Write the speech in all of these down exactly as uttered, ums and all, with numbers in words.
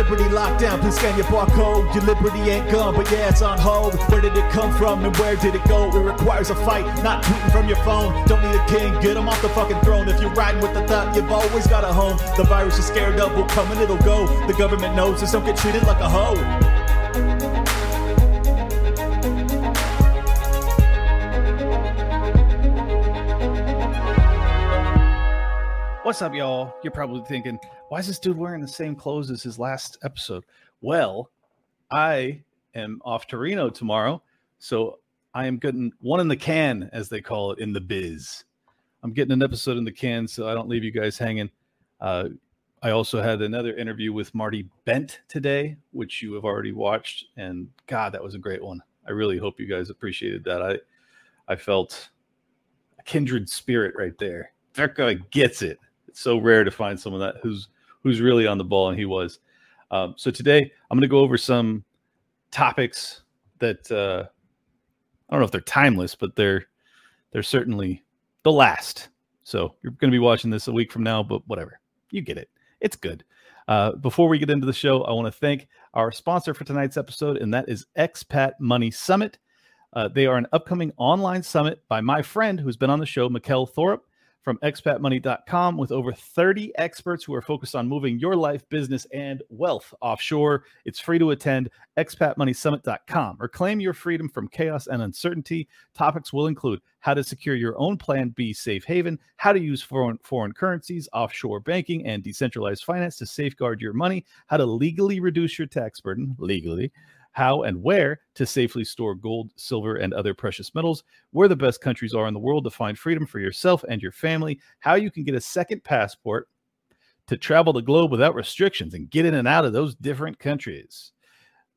Liberty Lockdown, please scan your barcode. Your liberty ain't gone, but yeah, it's on hold. Where did it come from and where did it go? It requires a fight, not tweeting from your phone. Don't need a king, get him off the fucking throne. If you're riding with the thought, you've always got a home. The virus is scared of, will come and it'll go. The government knows this, don't get treated like a hoe. What's up, y'all? You're probably thinking, why is this dude wearing the same clothes as his last episode? Well, I am off to Reno tomorrow, so I am getting one in the can, as they call it in the biz. I'm getting an episode in the can, so I don't leave you guys hanging. Uh, I also had another interview with Marty Bent today, which you have already watched, and God, that was a great one. I really hope you guys appreciated that. I, I felt a kindred spirit right there. That guy gets it. It's so rare to find someone that who's who's really on the ball, and he was. Um, so today I'm going to go over some topics that uh, I don't know if they're timeless, but they're they're certainly the last. So you're going to be watching this a week from now, but whatever, you get it. It's good. Uh, before we get into the show, I want to thank our sponsor for tonight's episode, and that is Expat Money Summit. Uh, they are an upcoming online summit by my friend who's been on the show, Mikkel Thorup, from expat money dot com, with over thirty experts who are focused on moving your life, business, and wealth offshore. It's free to attend, expat money summit dot com, or claim your freedom from chaos and uncertainty. Topics will include how to secure your own Plan B safe haven, how to use foreign foreign currencies, offshore banking, and decentralized finance to safeguard your money, how to legally reduce your tax burden, legally, how and where to safely store gold, silver, and other precious metals, where the best countries are in the world to find freedom for yourself and your family, how you can get a second passport to travel the globe without restrictions and get in and out of those different countries.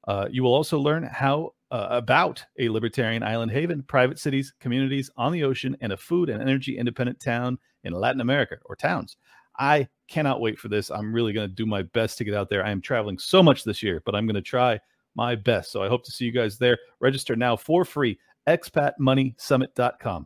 Uh, you will also learn how uh, about a libertarian island haven, private cities, communities on the ocean, and a food and energy independent town in Latin America, or towns. I cannot wait for this. I'm really going to do my best to get out there. I am traveling so much this year, but I'm going to try my best. So I hope to see you guys there. Register now for free, expat money summit dot com.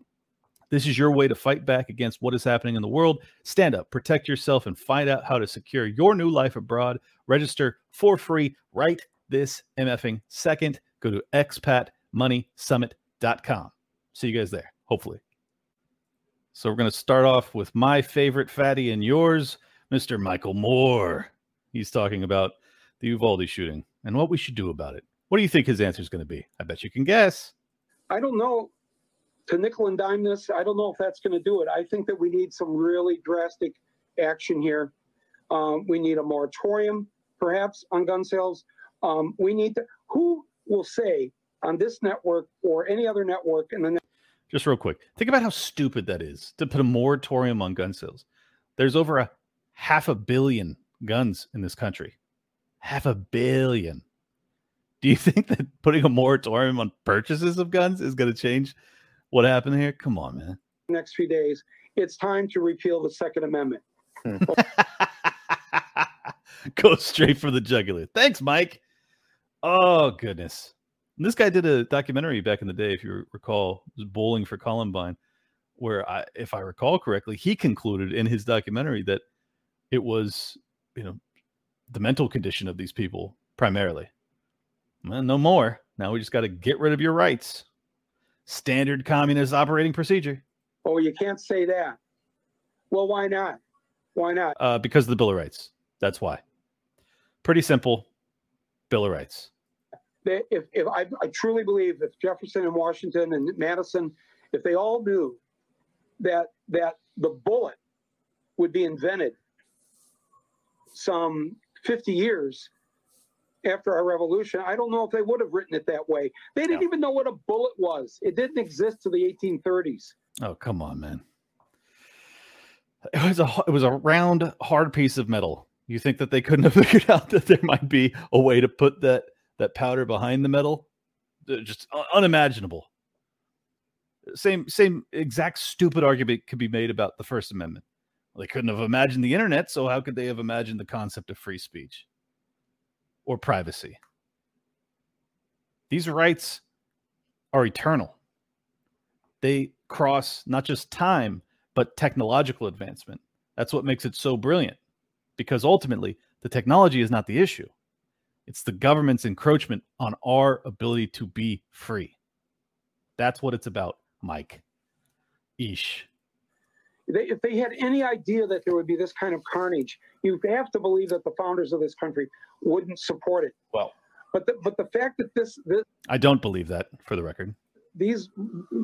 This is your way to fight back against what is happening in the world. Stand up, protect yourself, and find out how to secure your new life abroad. Register for free right this MFing second. Go to expat money summit dot com. See you guys there, hopefully. So we're going to start off with my favorite fatty and yours, Mister Michael Moore. He's talking about the Uvalde shooting and what we should do about it. What do you think his answer is going to be? I bet you can guess. I don't know. To nickel and dime this, I don't know if that's going to do it. I think that we need some really drastic action here. Um, we need a moratorium, perhaps, on gun sales. Um, we need to, who will say on this network or any other network in the ne- Just real quick, think about how stupid that is to put a moratorium on gun sales. There's over a half a billion guns in this country. Half a billion. Do you think that putting a moratorium on purchases of guns is going to change what happened here? Come on, man. Next few days, it's time to repeal the Second Amendment. Go straight for the jugular. Thanks, Mike. Oh, goodness. And this guy did a documentary back in the day, if you recall, it was Bowling for Columbine, where, I, if I recall correctly, he concluded in his documentary that it was, you know, the mental condition of these people primarily. Well, no more. Now we just got to get rid of your rights. Standard communist operating procedure. Oh, you can't say that. Well, why not? Why not? Uh, because of the Bill of Rights. That's why. Pretty simple. Bill of Rights. If, if I, I truly believe if Jefferson and Washington and Madison, if they all knew that that the bullet would be invented some fifty years after our revolution, I don't know if they would have written it that way. They didn't no. even know what a bullet was. It didn't exist till the eighteen thirties. Oh, come on, man. It was a it was a round, hard piece of metal. You think that they couldn't have figured out that there might be a way to put that, that powder behind the metal? Just unimaginable. Same, same exact stupid argument could be made about the First Amendment. They couldn't have imagined the internet, so how could they have imagined the concept of free speech or privacy? These rights are eternal. They cross not just time, but technological advancement. That's what makes it so brilliant, because ultimately, the technology is not the issue. It's the government's encroachment on our ability to be free. That's what it's about, Mike. Ish. If they had any idea that there would be this kind of carnage, you have to believe that the founders of this country wouldn't support it. Well, but the, but the fact that this, this I don't believe that, for the record. These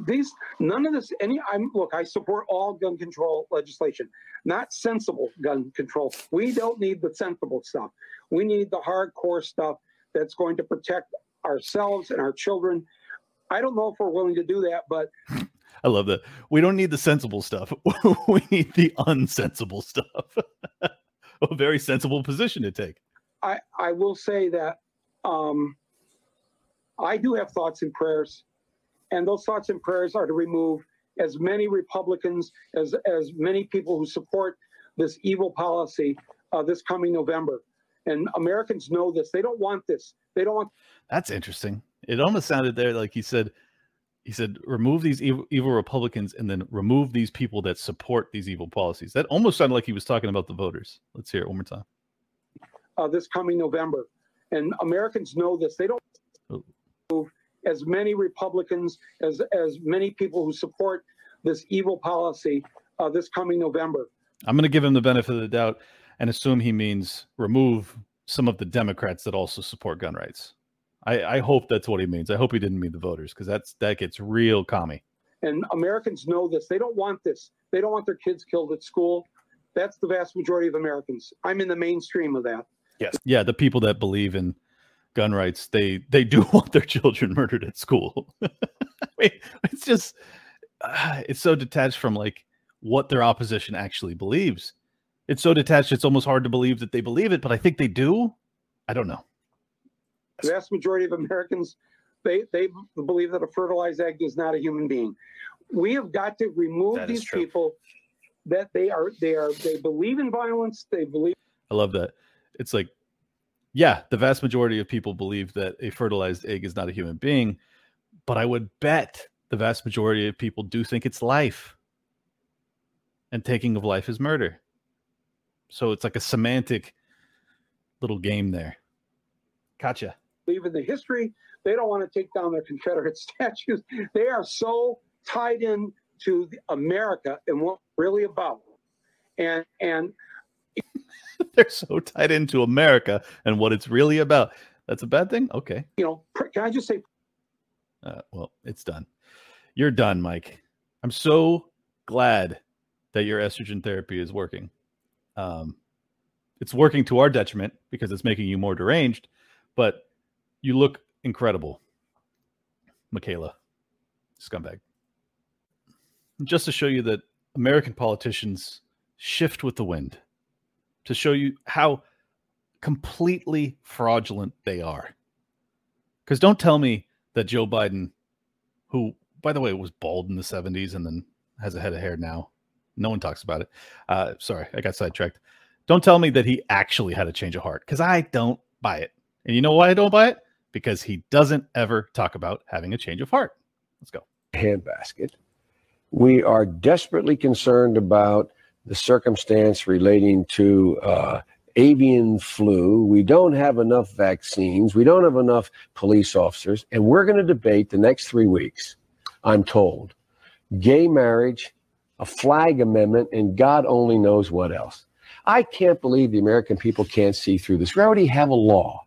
these none of this any. I'm look. I support all gun control legislation, not sensible gun control. We don't need the sensible stuff. We need the hardcore stuff that's going to protect ourselves and our children. I don't know if we're willing to do that, but. I love that. We don't need the sensible stuff. We need the unsensible stuff. A very sensible position to take. I, I will say that um, I do have thoughts and prayers, and those thoughts and prayers are to remove as many Republicans, as, as many people who support this evil policy uh, this coming November. And Americans know this. They don't want this. They don't want. That's interesting. It almost sounded there like he said, He said, remove these evil, evil Republicans and then remove these people that support these evil policies. That almost sounded like he was talking about the voters. Let's hear it one more time. Uh, this coming November. And Americans know this. They don't move as many Republicans, as, as many people who support this evil policy uh, this coming November. I'm going to give him the benefit of the doubt and assume he means remove some of the Democrats that also support gun rights. I, I hope that's what he means. I hope he didn't mean the voters, because that's that gets real commie. And Americans know this. They don't want this. They don't want their kids killed at school. That's the vast majority of Americans. I'm in the mainstream of that. Yes. Yeah, the people that believe in gun rights, they, they do want their children murdered at school. I mean, it's just, uh, it's so detached from like what their opposition actually believes. It's so detached, it's almost hard to believe that they believe it, but I think they do. I don't know. The vast majority of Americans, they, they believe that a fertilized egg is not a human being. We have got to remove these true. people that they are, they are, they believe in violence. They believe. I love that. It's like, yeah, the vast majority of people believe that a fertilized egg is not a human being, but I would bet the vast majority of people do think it's life, and taking of life is murder. So it's like a semantic little game there. Gotcha. Believe in the history. They don't want to take down their Confederate statues. They are so tied in to America and what we're really about. And and they're so tied into America and what it's really about. That's a bad thing? Okay. You know, can I just say? Uh, well, it's done. You're done, Mike. I'm so glad that your estrogen therapy is working. Um, it's working to our detriment because it's making you more deranged. But you look incredible, Michaela, scumbag. Just to show you that American politicians shift with the wind, to show you how completely fraudulent they are. Because don't tell me that Joe Biden, who, by the way, was bald in the seventies and then has a head of hair now. No one talks about it. Uh, sorry, I got sidetracked. Don't tell me that he actually had a change of heart, because I don't buy it. And you know why I don't buy it? Because he doesn't ever talk about having a change of heart. Let's go. Handbasket. We are desperately concerned about the circumstance relating to uh, avian flu. We don't have enough vaccines. We don't have enough police officers. And we're going to debate the next three weeks, I'm told, gay marriage, a flag amendment, and God only knows what else. I can't believe the American people can't see through this. We already have a law.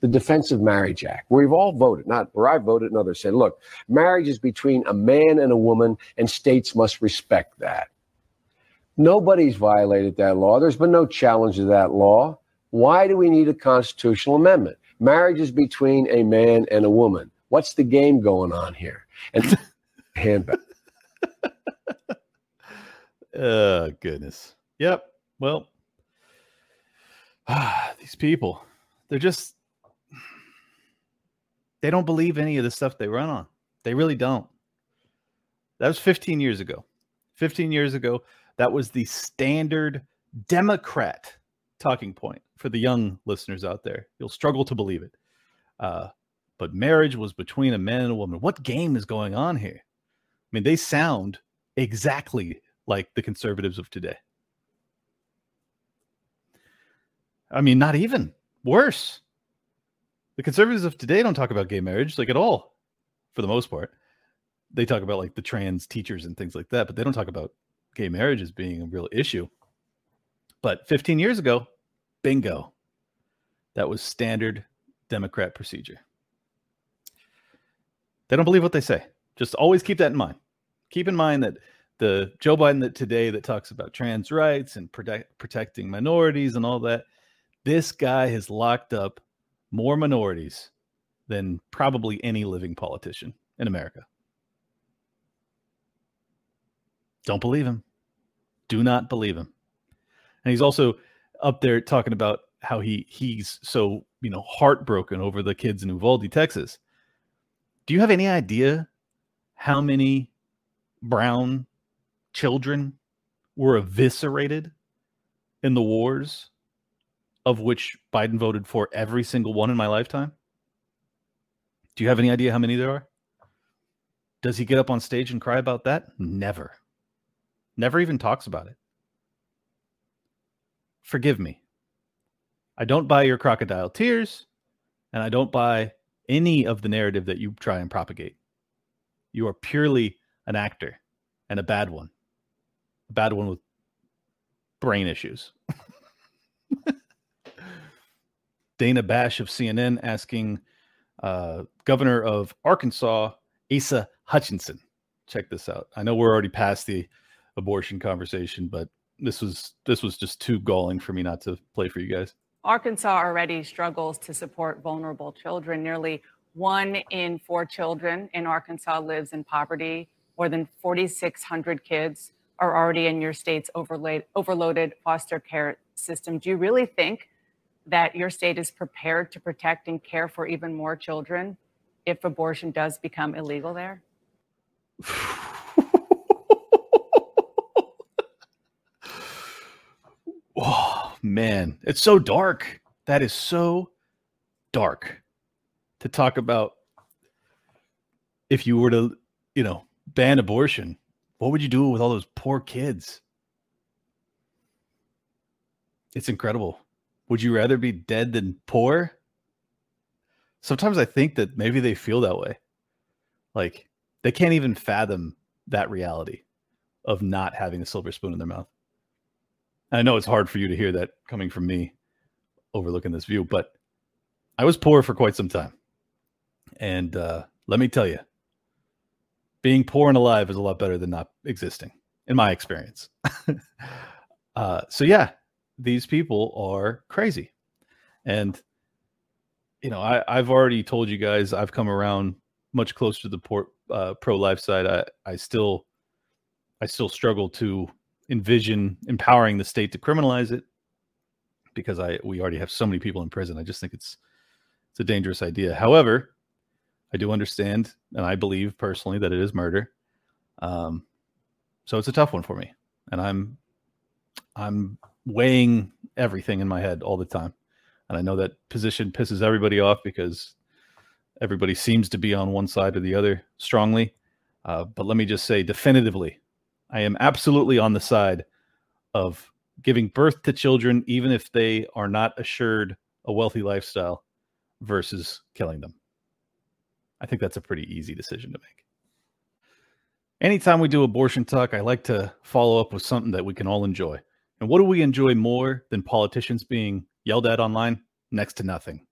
The Defense of Marriage Act, where we've all voted, not where I voted and others said, look, marriage is between a man and a woman, and states must respect that. Nobody's violated that law. There's been no challenge to that law. Why do we need a constitutional amendment? Marriage is between a man and a woman. What's the game going on here? And handbag. Oh, goodness. Yep. Well, ah, these people, they're just... They don't believe any of the stuff they run on. They really don't. That was fifteen years ago. fifteen years ago, that was the standard Democrat talking point for the young listeners out there. You'll struggle to believe it. Uh, but marriage was between a man and a woman. What game is going on here? I mean, they sound exactly like the conservatives of today. I mean, not even worse. The conservatives of today don't talk about gay marriage, like, at all, for the most part. They talk about, like, the trans teachers and things like that, but they don't talk about gay marriage as being a real issue. But fifteen years ago, bingo, that was standard Democrat procedure. They don't believe what they say. Just always keep that in mind. Keep in mind that the Joe Biden that today that talks about trans rights and protect, protecting minorities and all that, this guy has locked up more minorities than probably any living politician in America. Don't believe him. Do not believe him. And he's also up there talking about how he he's so, you know, heartbroken over the kids in Uvalde, Texas. Do you have any idea how many brown children were eviscerated in the wars of which Biden voted for every single one in my lifetime? Do you have any idea how many there are? Does he get up on stage and cry about that? Never. Never even talks about it. Forgive me. I don't buy your crocodile tears, and I don't buy any of the narrative that you try and propagate. You are purely an actor, and a bad one. A bad one with brain issues. Dana Bash of C N N asking uh, Governor of Arkansas, Asa Hutchinson. Check this out. I know we're already past the abortion conversation, but this was this was just too galling for me not to play for you guys. Arkansas already struggles to support vulnerable children. Nearly one in four children in Arkansas lives in poverty. More than four thousand six hundred kids are already in your state's overlaid, overloaded foster care system. Do you really think that your state is prepared to protect and care for even more children if abortion does become illegal there? Oh, man, it's so dark. That is so dark to talk about. If you were to, you know, ban abortion, what would you do with all those poor kids? It's incredible. Would you rather be dead than poor? Sometimes I think that maybe they feel that way. Like, they can't even fathom that reality of not having a silver spoon in their mouth. And I know it's hard for you to hear that coming from me overlooking this view, but I was poor for quite some time. And uh, let me tell you, being poor and alive is a lot better than not existing, in my experience. uh, so yeah, these people are crazy. And, you know, I, I've already told you guys, I've come around much closer to the por- uh, pro-life side. I, I still, I still struggle to envision empowering the state to criminalize it, because I, we already have so many people in prison. I just think it's, it's a dangerous idea. However, I do understand, and I believe personally that it is murder. Um, so it's a tough one for me, and I'm I'm weighing everything in my head all the time. And I know that position pisses everybody off because everybody seems to be on one side or the other strongly. Uh, but let me just say definitively, I am absolutely on the side of giving birth to children, even if they are not assured a wealthy lifestyle, versus killing them. I think that's a pretty easy decision to make. Anytime we do abortion talk, I like to follow up with something that we can all enjoy. And what do we enjoy more than politicians being yelled at online? Next to nothing.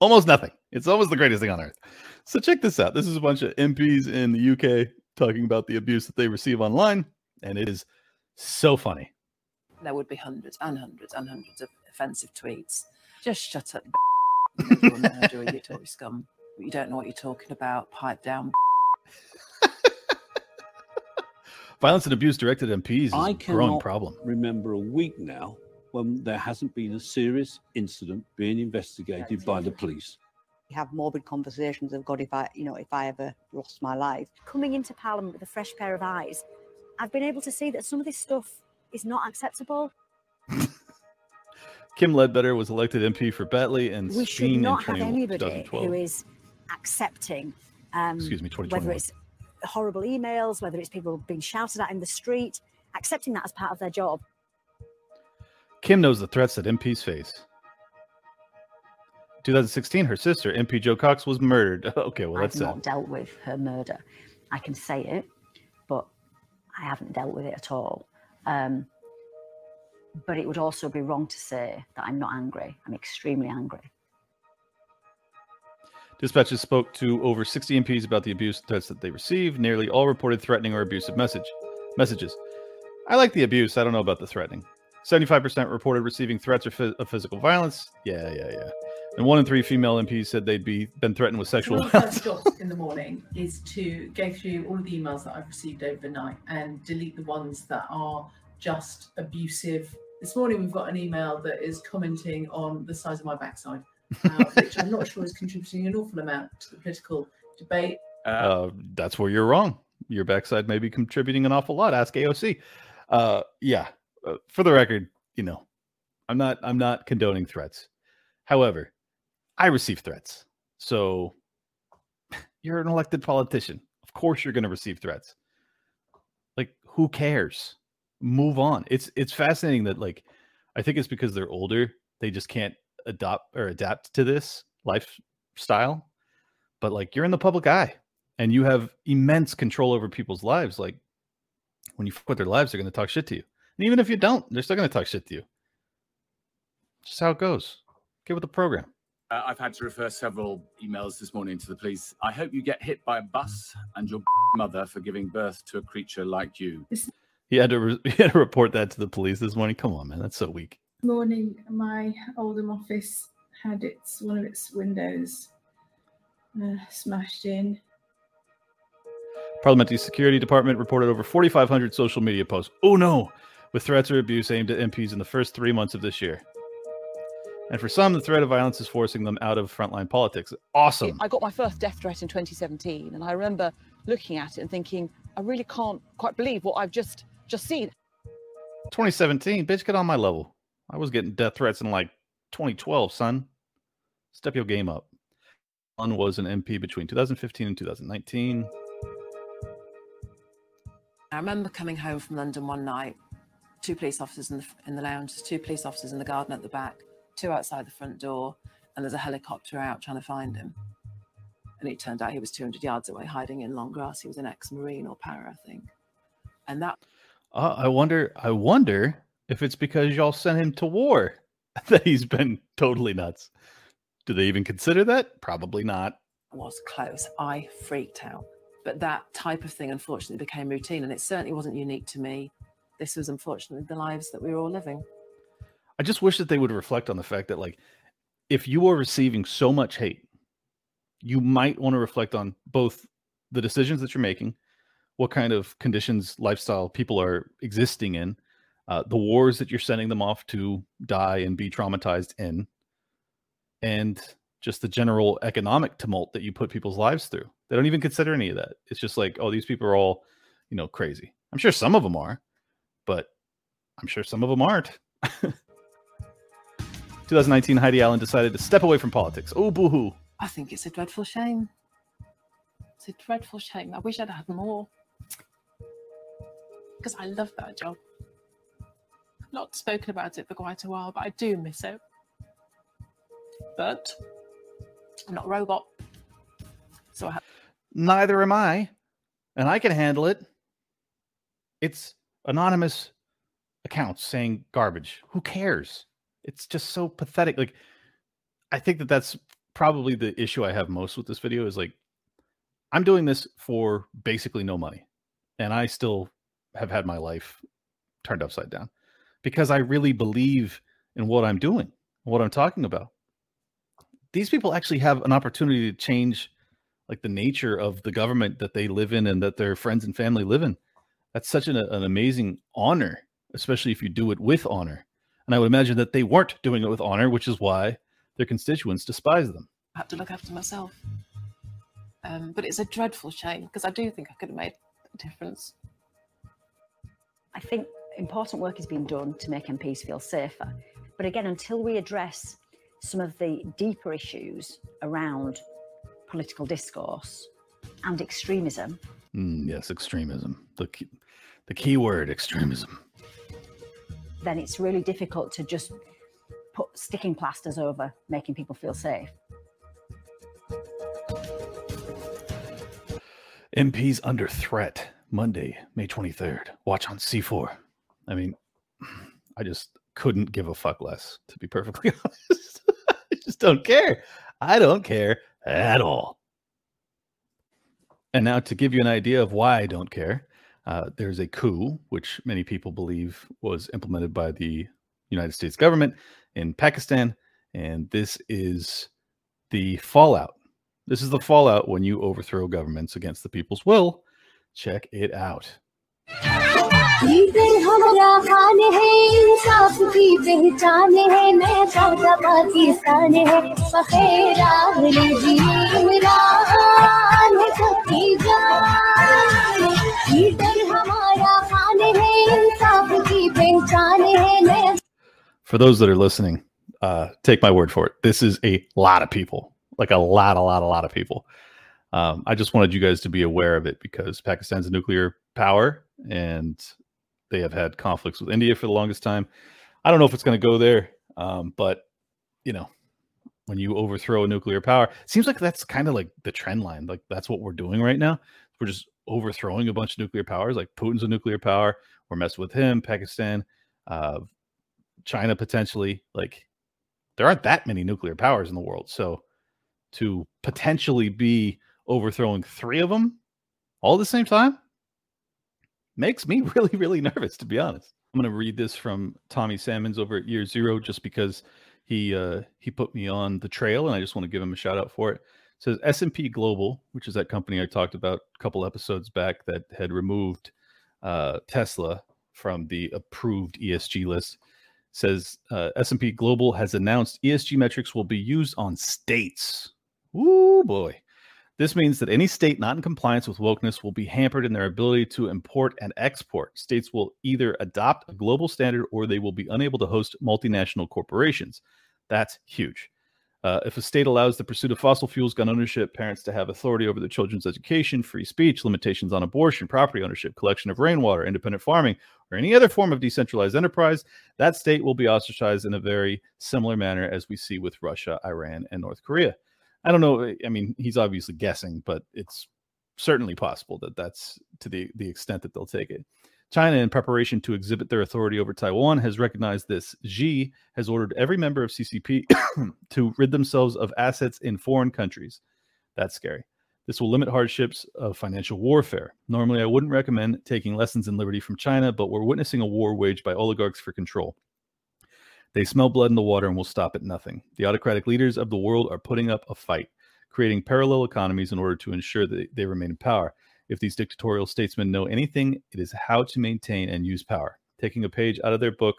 Almost nothing. It's almost the greatest thing on earth. So check this out. This is a bunch of M Ps in the U K talking about the abuse that they receive online. And it is so funny. There would be hundreds and hundreds and hundreds of offensive tweets. Just shut up, you murderer, you Tory scum. You don't know what you're talking about. Pipe down. Violence and abuse directed at M Ps is I a growing problem. I remember a week now when there hasn't been a serious incident being investigated by the police. We have morbid conversations of, God, if I, you know, if I ever lost my life. Coming into Parliament with a fresh pair of eyes, I've been able to see that some of this stuff is not acceptable. Kim Ledbetter was elected M P for Batley and we should not have anybody who is accepting, um, Excuse me, whether it's horrible emails, whether it's people being shouted at in the street, accepting that as part of their job. Kim knows the threats that M Ps face. two thousand sixteen, her sister, M P Jo Cox, was murdered. Okay, well, that's I've not sad. dealt with her murder. I can say it, but I haven't dealt with it at all. Um, but it would also be wrong to say that I'm not angry. I'm extremely angry. Dispatches spoke to over sixty M Ps about the abuse threats that they received. Nearly all reported threatening or abusive message messages. I like the abuse. I don't know about the threatening. seventy-five percent reported receiving threats or phys- of physical violence. Yeah, yeah, yeah. And one in three female M Ps said they'd be been threatened with sexual violence. One of the first jobs in the morning is to go through all the emails that I've received overnight and delete the ones that are just abusive. This morning we've got an email that is commenting on the size of my backside, uh, which I'm not sure is contributing an awful amount to the political debate. Uh, uh, that's where you're wrong. Your backside may be contributing an awful lot. Ask A O C. Uh, yeah. Uh, for the record, you know, I'm not I'm not condoning threats. However, I receive threats. So you're an elected politician. Of course you're going to receive threats. Like, who cares? Move on. It's it's fascinating that, like, I think it's because they're older. They just can't adopt or adapt to this lifestyle. But, like, you're in the public eye and you have immense control over people's lives. Like, when you fuck with their lives, they're going to talk shit to you. And even if you don't, they're still going to talk shit to you. Just how it goes. Get with the program. Uh, I've had to refer several emails this morning to the police. I hope you get hit by a bus and your mother for giving birth to a creature like you. He had to re- he had to report that to the police this morning. Come on, man. That's so weak. This morning, my Oldham office had its one of its windows uh, smashed in. Parliamentary Security Department reported over forty-five hundred social media posts. Oh, no. With threats or abuse aimed at M Ps in the first three months of this year. And for some, the threat of violence is forcing them out of frontline politics. Awesome. I got my first death threat in twenty seventeen, and I remember looking at it and thinking, I really can't quite believe what I've just just seen. twenty seventeen, bitch, get on my level. I was getting death threats in like twenty twelve, son. Step your game up. One was an M P between two thousand fifteen and two thousand nineteen. I remember coming home from London one night. Two police officers in the, in the lounge, two police officers in the garden at the back, two outside the front door, and there's a helicopter out trying to find him. And it turned out he was two hundred yards away, hiding in long grass. He was an ex-Marine or para, I think. And that... Uh, I wonder I wonder if it's because y'all sent him to war that he's been totally nuts. Do they even consider that? Probably not. Was close. I freaked out. But that type of thing, unfortunately, became routine, and it certainly wasn't unique to me. This was, unfortunately, the lives that we were all living. I just wish that they would reflect on the fact that, like, if you are receiving so much hate, you might want to reflect on both the decisions that you're making, what kind of conditions, lifestyle people are existing in, uh, the wars that you're sending them off to die and be traumatized in, and just the general economic tumult that you put people's lives through. They don't even consider any of that. It's just like, oh, these people are all, you know, crazy. I'm sure some of them are. But I'm sure some of them aren't. twenty nineteen, Heidi Allen decided to step away from politics. Oh, boo-hoo. I think it's a dreadful shame. It's a dreadful shame. I wish I'd had more. Because I love that job. I've not spoken about it for quite a while, but I do miss it. But I'm not a robot. So I have- Neither am I. And I can handle it. It's... anonymous accounts saying garbage. Who cares? It's just so pathetic. Like, I think that that's probably the issue I have most with this video is, like, I'm doing this for basically no money. And I still have had my life turned upside down because I really believe in what I'm doing, what I'm talking about. These people actually have an opportunity to change, like, the nature of the government that they live in and that their friends and family live in. That's such an, an amazing honor, especially if you do it with honor. And I would imagine that they weren't doing it with honor, which is why their constituents despise them. I have to look after myself. Um, but it's a dreadful shame because I do think I could have made a difference. I think important work is being done to make M Ps feel safer. But again, until we address some of the deeper issues around political discourse and extremism, Mm, yes, extremism. The key, the key word, extremism. Then it's really difficult to just put sticking plasters over making people feel safe. M Ps under threat, Monday, May twenty-third. Watch on C four. I mean, I just couldn't give a fuck less, to be perfectly honest. I just don't care. I don't care at all. And now to give you an idea of why I don't care, uh, there's a coup, which many people believe was implemented by the United States government in Pakistan. And this is the fallout. This is the fallout when you overthrow governments against the people's will. Check it out. For those that are listening, uh, take my word for it. This is a lot of people. Like a lot, a lot, a lot of people. Um, I just wanted you guys to be aware of it because Pakistan's a nuclear power and they have had conflicts with India for the longest time. I don't know if it's going to go there, um, but, you know, when you overthrow a nuclear power, it seems like that's kind of like the trend line. Like that's what we're doing right now. We're just overthrowing a bunch of nuclear powers. Like Putin's a nuclear power. We're messing with him, Pakistan, uh, China potentially. Like there aren't that many nuclear powers in the world. So to potentially be overthrowing three of them all at the same time makes me really, really nervous, to be honest. I'm going to read this from Tommy Salmons over at Year Zero just because he uh, he put me on the trail, and I just want to give him a shout-out for it. It says S and P Global, which is that company I talked about a couple episodes back that had removed uh, Tesla from the approved E S G list, says uh, S and P Global has announced E S G metrics will be used on states. Ooh, boy. This means that any state not in compliance with wokeness will be hampered in their ability to import and export. States will either adopt a global standard or they will be unable to host multinational corporations. That's huge. Uh, if a state allows the pursuit of fossil fuels, gun ownership, parents to have authority over their children's education, free speech, limitations on abortion, property ownership, collection of rainwater, independent farming, or any other form of decentralized enterprise, that state will be ostracized in a very similar manner as we see with Russia, Iran, and North Korea. I don't know. I mean, he's obviously guessing, but it's certainly possible that that's to the, the extent that they'll take it. China, in preparation to exhibit their authority over Taiwan, has recognized this. Xi has ordered every member of C C P to rid themselves of assets in foreign countries. That's scary. This will limit hardships of financial warfare. Normally, I wouldn't recommend taking lessons in liberty from China, but we're witnessing a war waged by oligarchs for control. They smell blood in the water and will stop at nothing. The autocratic leaders of the world are putting up a fight, creating parallel economies in order to ensure that they remain in power. If these dictatorial statesmen know anything, it is how to maintain and use power. Taking a page out of their book,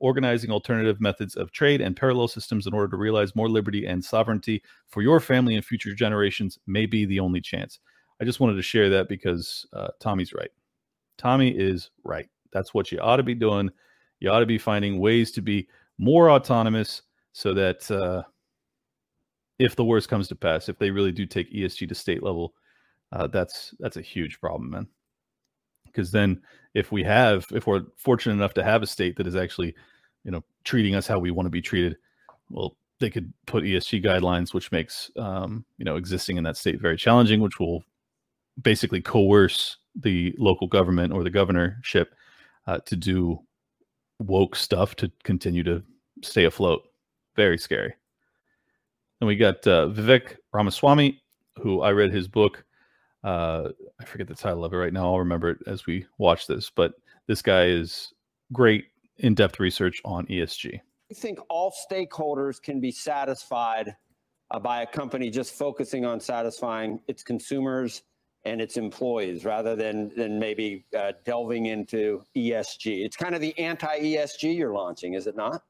organizing alternative methods of trade and parallel systems in order to realize more liberty and sovereignty for your family and future generations may be the only chance. I just wanted to share that because uh, Tommy's right. Tommy is right. That's what you ought to be doing. You ought to be finding ways to be more autonomous so that uh, if the worst comes to pass, if they really do take E S G to state level, Uh, that's that's a huge problem, man. Because then if we have, if we're fortunate enough to have a state that is actually, you know, treating us how we want to be treated, well, they could put E S G guidelines, which makes, um, you know, existing in that state very challenging, which will basically coerce the local government or the governorship uh, to do woke stuff to continue to stay afloat. Very scary. And we got uh, Vivek Ramaswamy, who I read his book. Uh, I forget the title of it right now. I'll remember it as we watch this. But this guy is great in-depth research on E S G. I think all stakeholders can be satisfied uh, by a company just focusing on satisfying its consumers and its employees rather than, than maybe uh, delving into E S G. It's kind of the anti-E S G you're launching, is it not?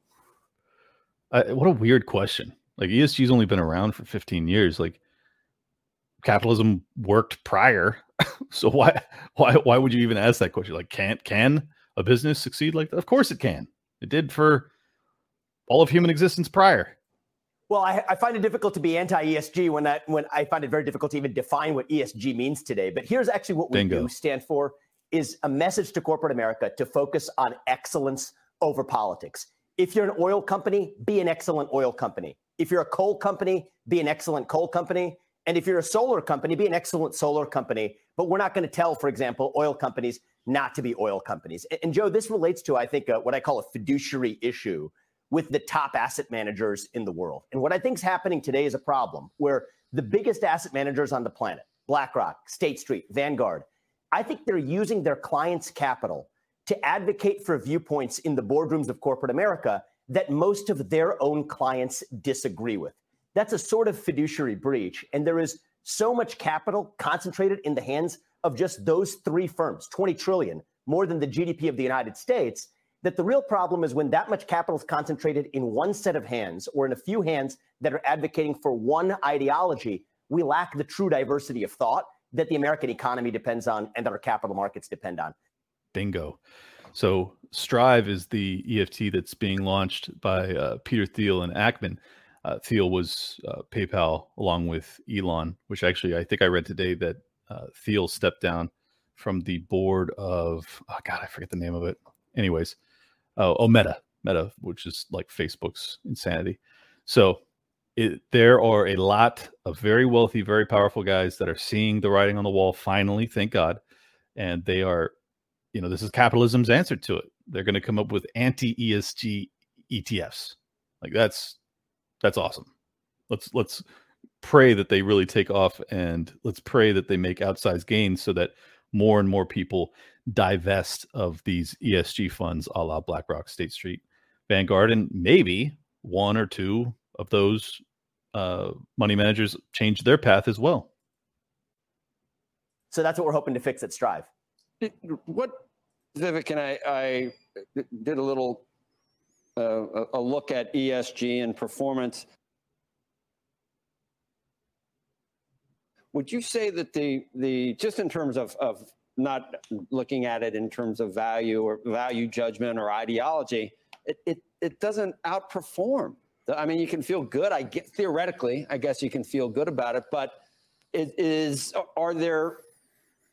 Uh, what a weird question. Like E S G's only been around for fifteen years. Like, capitalism worked prior, so why why why would you even ask that question? Like, can't can a business succeed like that? Of course it can. It did for all of human existence prior. Well, I, I find it difficult to be anti-E S G when that when I find it very difficult to even define what E S G means today. But here's actually what we Bingo. do stand for: is a message to corporate America to focus on excellence over politics. If you're an oil company, be an excellent oil company. If you're a coal company, be an excellent coal company. And if you're a solar company, be an excellent solar company. But we're not going to tell, for example, oil companies not to be oil companies. And, and Joe, this relates to, I think, uh, what I call a fiduciary issue with the top asset managers in the world. And what I think is happening today is a problem where the biggest asset managers on the planet, BlackRock, State Street, Vanguard, I think they're using their clients' capital to advocate for viewpoints in the boardrooms of corporate America that most of their own clients disagree with. That's a sort of fiduciary breach. And there is so much capital concentrated in the hands of just those three firms, twenty trillion, more than the G D P of the United States, that the real problem is when that much capital is concentrated in one set of hands or in a few hands that are advocating for one ideology, we lack the true diversity of thought that the American economy depends on and that our capital markets depend on. Bingo. So Strive is the E F T that's being launched by uh, Peter Thiel and Ackman. Uh, Thiel was uh, PayPal along with Elon, which actually I think I read today that uh, Thiel stepped down from the board of, oh God, I forget the name of it. Anyways, oh, oh Meta, Meta, which is like Facebook's insanity. So it, there are a lot of very wealthy, very powerful guys that are seeing the writing on the wall finally, thank God. And they are, you know, this is capitalism's answer to it. They're going to come up with anti-E S G E T Fs. Like that's, That's awesome. Let's let's pray that they really take off, and let's pray that they make outsized gains so that more and more people divest of these E S G funds a la BlackRock, State Street, Vanguard, and maybe one or two of those uh, money managers change their path as well. So that's what we're hoping to fix at Strive. What, Vivek, and I, I did a little... Uh, a look at E S G and performance. Would you say that the the just in terms of, of not looking at it in terms of value or value judgment or ideology, it it, it doesn't outperform? I mean, you can feel good. I get, theoretically, I guess you can feel good about it, but it is. Are there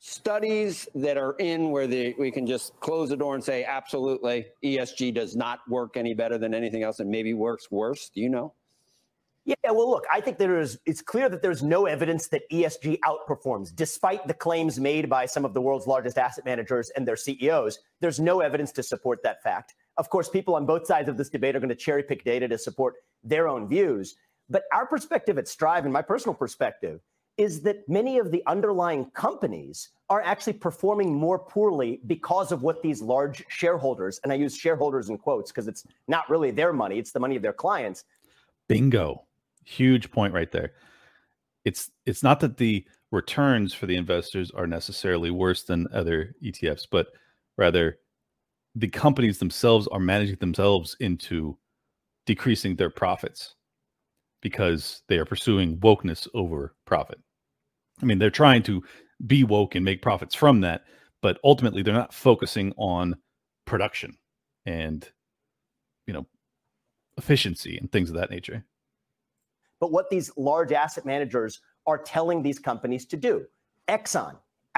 studies that are in where the, we can just close the door and say, absolutely, E S G does not work any better than anything else and maybe works worse? Do you know? Yeah, well, look, I think there is, it's clear that there's no evidence that E S G outperforms. Despite the claims made by some of the world's largest asset managers and their C E Os, there's no evidence to support that fact. Of course, people on both sides of this debate are going to cherry pick data to support their own views. But our perspective at Strive, and my personal perspective, is that many of the underlying companies are actually performing more poorly because of what these large shareholders, and I use shareholders in quotes because it's not really their money, it's the money of their clients. Bingo. Huge point right there. It's it's not that the returns for the investors are necessarily worse than other E T Fs, but rather the companies themselves are managing themselves into decreasing their profits, because they are pursuing wokeness over profit. I mean, they're trying to be woke and make profits from that, but ultimately they're not focusing on production and, you know, efficiency and things of that nature. But what these large asset managers are telling these companies to do, Exxon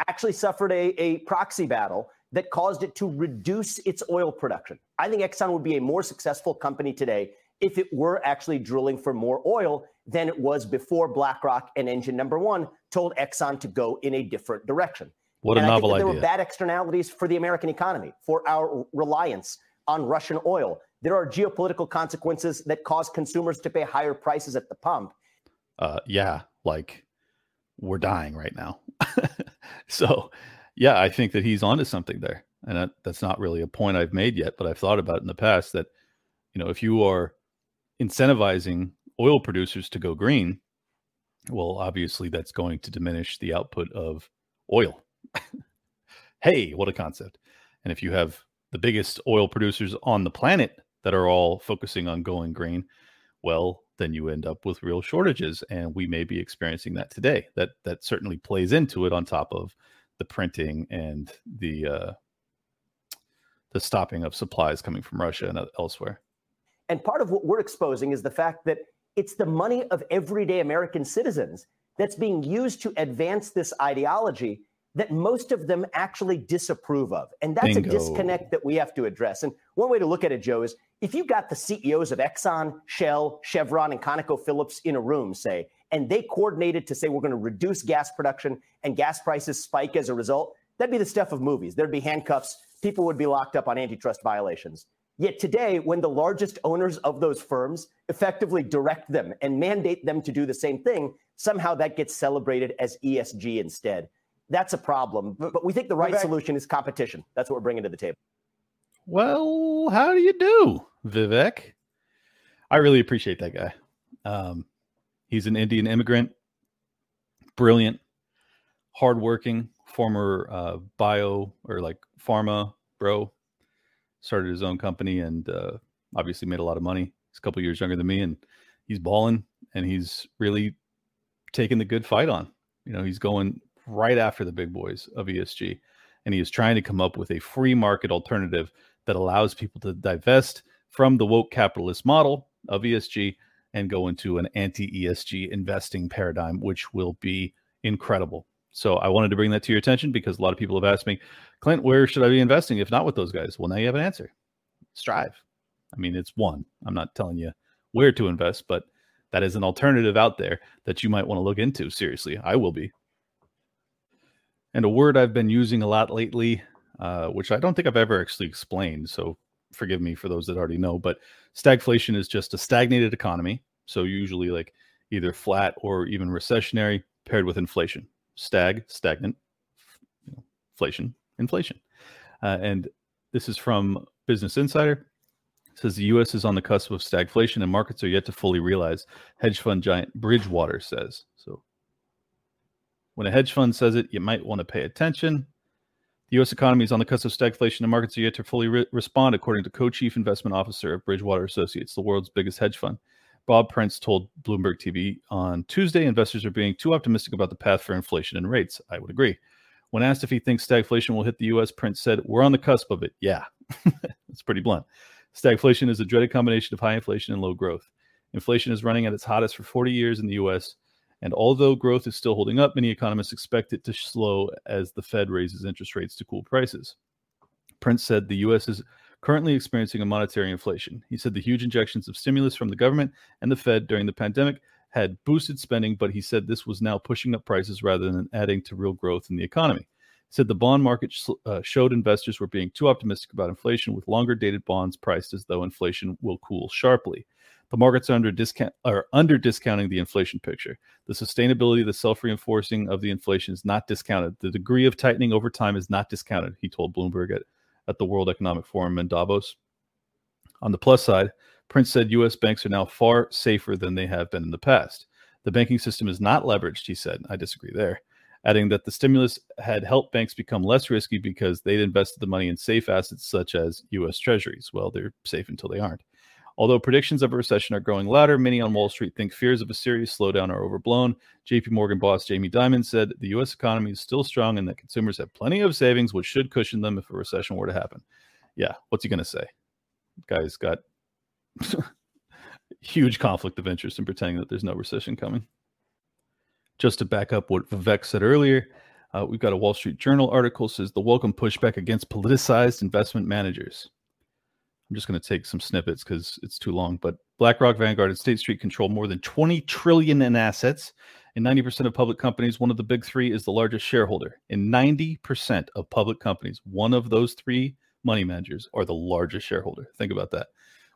actually suffered a, a proxy battle that caused it to reduce its oil production. I think Exxon would be a more successful company today if it were actually drilling for more oil than it was before BlackRock and Engine Number One told Exxon to go in a different direction. What a novel idea. And I think there were bad externalities for the American economy, for our reliance on Russian oil. There are geopolitical consequences that cause consumers to pay higher prices at the pump. Uh, yeah, like we're dying right now. So, yeah, I think that he's onto something there. And that, that's not really a point I've made yet, but I've thought about it in the past that, you know, if you are incentivizing oil producers to go green, well, obviously that's going to diminish the output of oil. Hey, what a concept. And if you have the biggest oil producers on the planet that are all focusing on going green, well, then you end up with real shortages. And we may be experiencing that today. That that certainly plays into it on top of the printing and the uh, the stopping of supplies coming from Russia and elsewhere. And part of what we're exposing is the fact that it's the money of everyday American citizens that's being used to advance this ideology that most of them actually disapprove of. And that's Bingo. A disconnect that we have to address. And one way to look at it, Joe, is If you got the C E Os of Exxon, Shell, Chevron, and ConocoPhillips in a room, say, and they coordinated to say we're going to reduce gas production and gas prices spike as a result, that'd be the stuff of movies. There'd be handcuffs. People would be locked up on antitrust violations. Yet today, when the largest owners of those firms effectively direct them and mandate them to do the same thing, somehow that gets celebrated as E S G instead. That's a problem. But we think the right Vivek. solution is competition. That's what we're bringing to the table. Well, how do you do, Vivek? I really appreciate that guy. Um, he's an Indian immigrant, brilliant, hardworking, former uh, bio or like pharma bro. Started his own company and uh, obviously made a lot of money. He's a couple years younger than me, and he's balling, and he's really taking the good fight on. You know, he's going right after the big boys of E S G, and he is trying to come up with a free market alternative that allows people to divest from the woke capitalist model of E S G and go into an anti-E S G investing paradigm, which will be incredible. So I wanted to bring that to your attention because a lot of people have asked me, Clint, where should I be investing if not with those guys? Well, now you have an answer. Strive. I mean, it's one. I'm not telling you where to invest, but that is an alternative out there that you might want to look into. Seriously, I will be. And a word I've been using a lot lately, uh, which I don't think I've ever actually explained, so forgive me for those that already know, but stagflation is just a stagnated economy. So usually like either flat or even recessionary paired with inflation. Stag, stagnant, you know, inflation, inflation. Uh, and this is from Business Insider. It says the U S is on the cusp of stagflation and markets are yet to fully realize, hedge fund giant Bridgewater says. So when a hedge fund says it, you might want to pay attention. The U S economy is on the cusp of stagflation and markets are yet to fully re- respond, according to co-chief investment officer of Bridgewater Associates, the world's biggest hedge fund. Bob Prince told Bloomberg T V on Tuesday, investors are being too optimistic about the path for inflation and rates. I would agree. When asked if he thinks stagflation will hit the U S, Prince said, we're on the cusp of it. Yeah, it's pretty blunt. Stagflation is a dreaded combination of high inflation and low growth. Inflation is running at its hottest for forty years in the U S, and although growth is still holding up, many economists expect it to slow as the Fed raises interest rates to cool prices. Prince said the U S is currently experiencing a monetary inflation. He said the huge injections of stimulus from the government and the Fed during the pandemic had boosted spending, but he said this was now pushing up prices rather than adding to real growth in the economy. He said the bond market sh- uh, showed investors were being too optimistic about inflation, with longer dated bonds priced as though inflation will cool sharply. The markets are under discount are under discounting the inflation picture. The sustainability, the self-reinforcing of the inflation is not discounted. The degree of tightening over time is not discounted, he told Bloomberg at at the World Economic Forum in Davos. On the plus side, Prince said U S banks are now far safer than they have been in the past. The banking system is not leveraged, he said. I disagree there, adding that the stimulus had helped banks become less risky because they'd invested the money in safe assets such as U S treasuries. Well, they're safe until they aren't. Although predictions of a recession are growing louder, many on Wall Street think fears of a serious slowdown are overblown. J P Morgan boss Jamie Dimon said the U S economy is still strong and that consumers have plenty of savings, which should cushion them if a recession were to happen. Yeah, what's he going to say? The guy's got huge conflict of interest in pretending that there's no recession coming. Just to back up what Vivek said earlier, uh, we've got a Wall Street Journal article that says the welcome pushback against politicized investment managers. I'm just going to take some snippets because it's too long, but BlackRock, Vanguard, and State Street control more than twenty trillion dollars in assets. In ninety percent of public companies, one of the big three is the largest shareholder. In ninety percent of public companies, one of those three money managers are the largest shareholder. Think about that.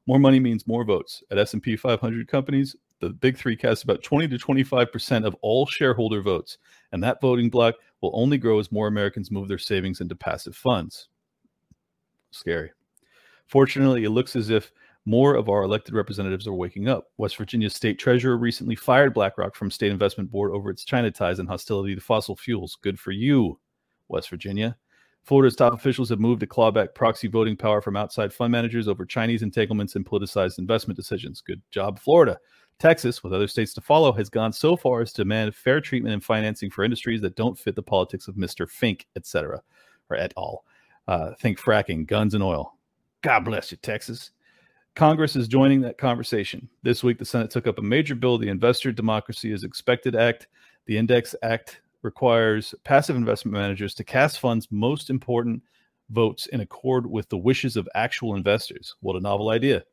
More money means more votes. At S and P five hundred companies, the big three cast about twenty to twenty-five percent of all shareholder votes, and that voting block will only grow as more Americans move their savings into passive funds. Scary. Fortunately, it looks as if more of our elected representatives are waking up. West Virginia's state treasurer recently fired BlackRock from state investment board over its China ties and hostility to fossil fuels. Good for you, West Virginia. Florida's top officials have moved to claw back proxy voting power from outside fund managers over Chinese entanglements and politicized investment decisions. Good job, Florida. Texas, with other states to follow, has gone so far as to demand fair treatment and financing for industries that don't fit the politics of Mister Fink, et cetera, or et al. Uh, think fracking, guns, and oil. God bless you, Texas. Congress is joining that conversation. This week, the Senate took up a major bill, the Investor Democracy is Expected Act. The Index Act requires passive investment managers to cast funds' most important votes in accord with the wishes of actual investors. What a novel idea.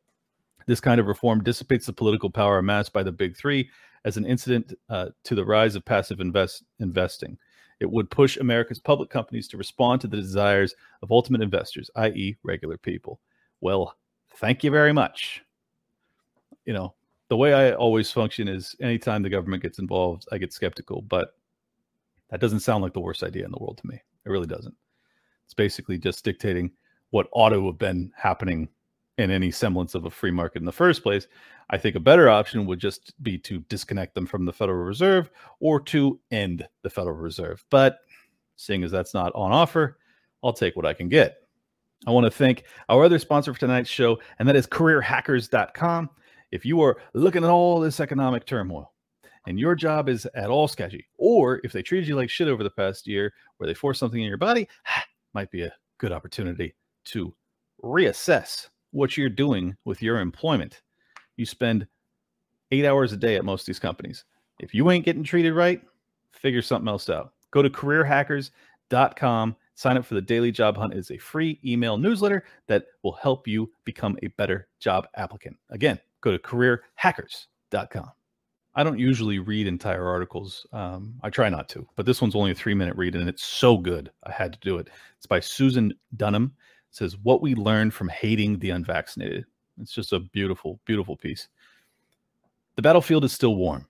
This kind of reform dissipates the political power amassed by the big three as an incident uh, to the rise of passive invest investing. It would push America's public companies to respond to the desires of ultimate investors, that is regular people. Well, thank you very much. You know, the way I always function is anytime the government gets involved, I get skeptical, but that doesn't sound like the worst idea in the world to me. It really doesn't. It's basically just dictating what ought to have been happening in any semblance of a free market in the first place. I think a better option would just be to disconnect them from the Federal Reserve or to end the Federal Reserve. But seeing as that's not on offer, I'll take what I can get. I want to thank our other sponsor for tonight's show, and that is career hackers dot com. If you are looking at all this economic turmoil and your job is at all sketchy, or if they treated you like shit over the past year where they forced something in your body, might be a good opportunity to reassess what you're doing with your employment. You spend eight hours a day at most of these companies. If you ain't getting treated right, figure something else out. Go to career hackers dot com. Sign up for the Daily Job Hunt. It's a free email newsletter that will help you become a better job applicant. Again, go to career hackers dot com. I don't usually read entire articles. Um, I try not to, but this one's only a three-minute read, and it's so good I had to do it. It's by Susan Dunham. It says, "What We Learned from Hating the Unvaccinated." It's just a beautiful, beautiful piece. The battlefield is still warm.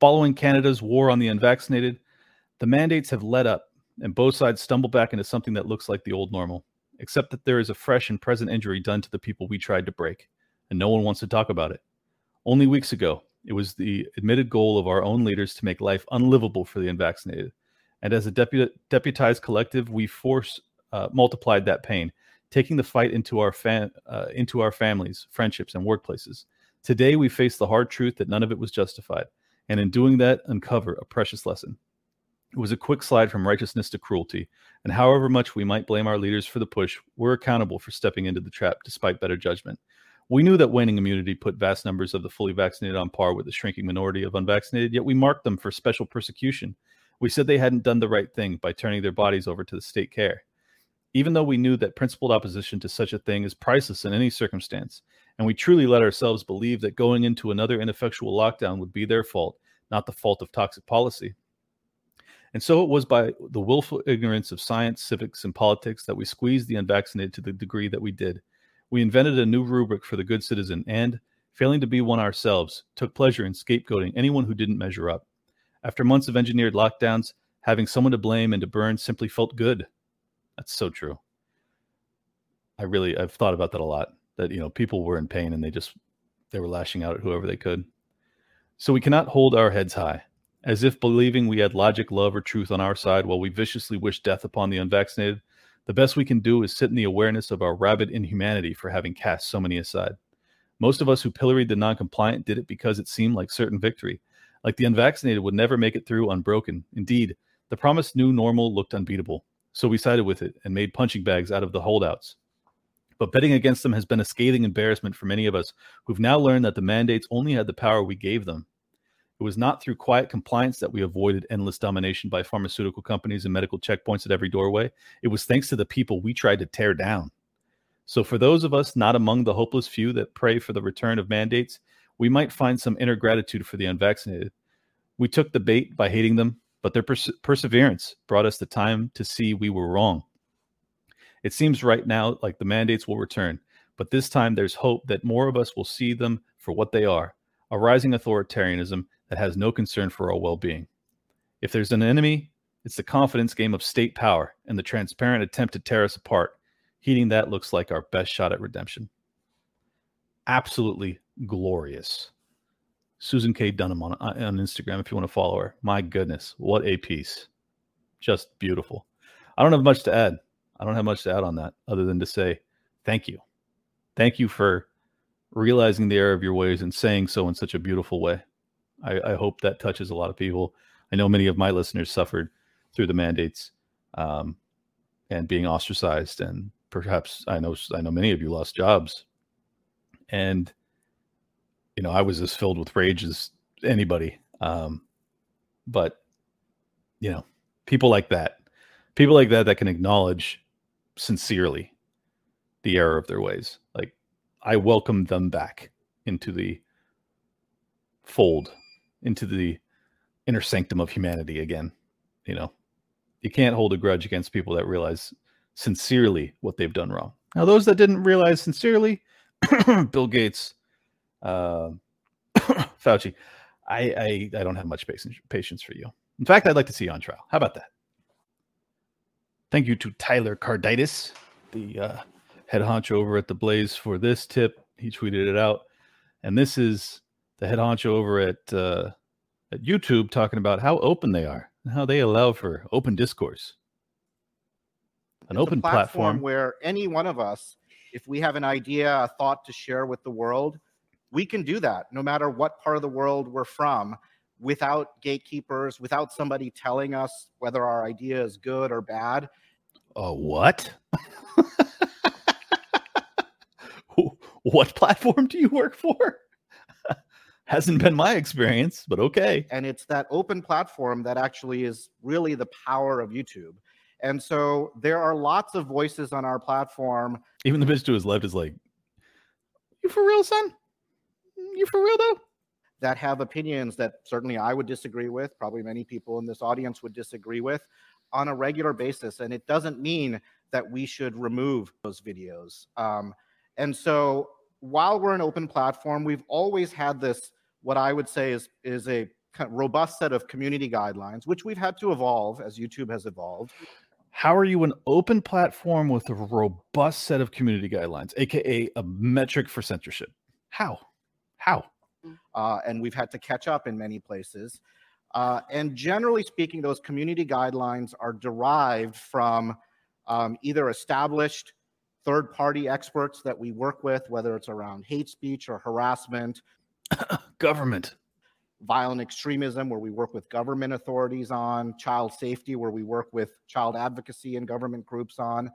Following Canada's war on the unvaccinated, the mandates have let up, and both sides stumble back into something that looks like the old normal, except that there is a fresh and present injury done to the people we tried to break, and no one wants to talk about it. Only weeks ago, it was the admitted goal of our own leaders to make life unlivable for the unvaccinated. And as a depu- deputized collective, we force uh, multiplied that pain, taking the fight into our, fa- uh, into our families, friendships, and workplaces. Today, we face the hard truth that none of it was justified. And in doing that, uncover a precious lesson. It was a quick slide from righteousness to cruelty. And however much we might blame our leaders for the push, we're accountable for stepping into the trap despite better judgment. We knew that waning immunity put vast numbers of the fully vaccinated on par with the shrinking minority of unvaccinated, yet we marked them for special persecution. We said they hadn't done the right thing by turning their bodies over to the state care, even though we knew that principled opposition to such a thing is priceless in any circumstance, and we truly let ourselves believe that going into another ineffectual lockdown would be their fault, not the fault of toxic policy. And so it was by the willful ignorance of science, civics, and politics that we squeezed the unvaccinated to the degree that we did. We invented a new rubric for the good citizen and, failing to be one ourselves, took pleasure in scapegoating anyone who didn't measure up. After months of engineered lockdowns, having someone to blame and to burn simply felt good. That's so true. I really, I've thought about that a lot, that, you know, people were in pain and they just, they were lashing out at whoever they could. So we cannot hold our heads high, as if believing we had logic, love, or truth on our side while we viciously wish death upon the unvaccinated. The best we can do is sit in the awareness of our rabid inhumanity for having cast so many aside. Most of us who pilloried the noncompliant did it because it seemed like certain victory, like the unvaccinated would never make it through unbroken. Indeed, the promised new normal looked unbeatable, so we sided with it and made punching bags out of the holdouts. But betting against them has been a scathing embarrassment for many of us who've now learned that the mandates only had the power we gave them. It was not through quiet compliance that we avoided endless domination by pharmaceutical companies and medical checkpoints at every doorway. It was thanks to the people we tried to tear down. So for those of us not among the hopeless few that pray for the return of mandates, we might find some inner gratitude for the unvaccinated. We took the bait by hating them, but their pers- perseverance brought us the time to see we were wrong. It seems right now like the mandates will return, but this time there's hope that more of us will see them for what they are, a rising authoritarianism that has no concern for our well-being. If there's an enemy, it's the confidence game of state power and the transparent attempt to tear us apart. Heeding that looks like our best shot at redemption. Absolutely glorious. Susan K. Dunham on, on Instagram if you want to follow her. My goodness, what a piece. Just beautiful. I don't have much to add. I don't have much to add on that other than to say thank you. Thank you for realizing the error of your ways and saying so in such a beautiful way. I, I hope that touches a lot of people. I know many of my listeners suffered through the mandates um, and being ostracized, and perhaps I know I know many of you lost jobs. And you know, I was as filled with rage as anybody. Um, but you know, people like that, people like that that can acknowledge sincerely the error of their ways. Like I welcome them back. into the fold, into the inner sanctum of humanity again. You know, you can't hold a grudge against people that realize sincerely what they've done wrong. Now, those that didn't realize sincerely, Bill Gates, uh, Fauci, I, I I don't have much patience, patience for you. In fact, I'd like to see you on trial. How about that? Thank you to Tyler Carditis, the uh, head honcho over at The Blaze, for this tip. He tweeted it out. And this is the head honcho over at uh, at YouTube talking about how open they are and how they allow for open discourse. An it's open a platform, platform where any one of us, if we have an idea, a thought to share with the world, we can do that no matter what part of the world we're from, without gatekeepers, without somebody telling us whether our idea is good or bad. Oh, uh, what? What platform do you work for? Hasn't been my experience, but okay. And it's that open platform that actually is really the power of YouTube. And so there are lots of voices on our platform. Even the bitch to his left is like, you for real, son? You for real, though? That have opinions that certainly I would disagree with, probably many people in this audience would disagree with, on a regular basis. And it doesn't mean that we should remove those videos. Um, and so while we're an open platform, we've always had this, what I would say is, is a kind of robust set of community guidelines, which we've had to evolve as YouTube has evolved. How are you an open platform with a robust set of community guidelines, A K A a metric for censorship? How? How? Uh, and we've had to catch up in many places. Uh, and generally speaking, those community guidelines are derived from um, either established third-party experts that we work with, whether it's around hate speech or harassment. Government. Violent extremism, where we work with government authorities on. Child safety, where we work with child advocacy and government groups on.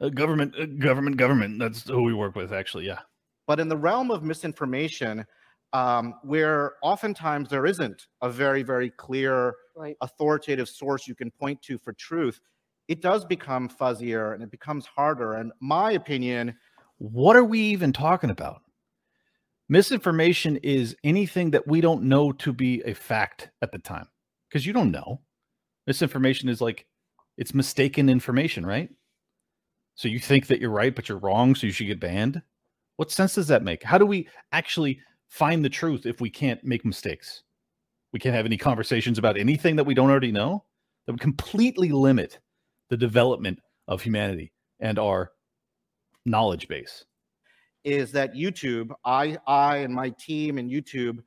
Uh, government, uh, government, government. That's who we work with, actually, yeah. But in the realm of misinformation, Um, where oftentimes there isn't a very, very clear, right, authoritative source you can point to for truth, it does become fuzzier and it becomes harder. And my opinion, what are we even talking about? Misinformation is anything that we don't know to be a fact at the time, because you don't know. Misinformation is like, it's mistaken information, right? So you think that you're right, but you're wrong, so you should get banned. What sense does that make? How do we actually find the truth if we can't make mistakes? We can't have any conversations about anything that we don't already know. That would completely limit the development of humanity and our knowledge base. Is that YouTube, I, I and my team and YouTube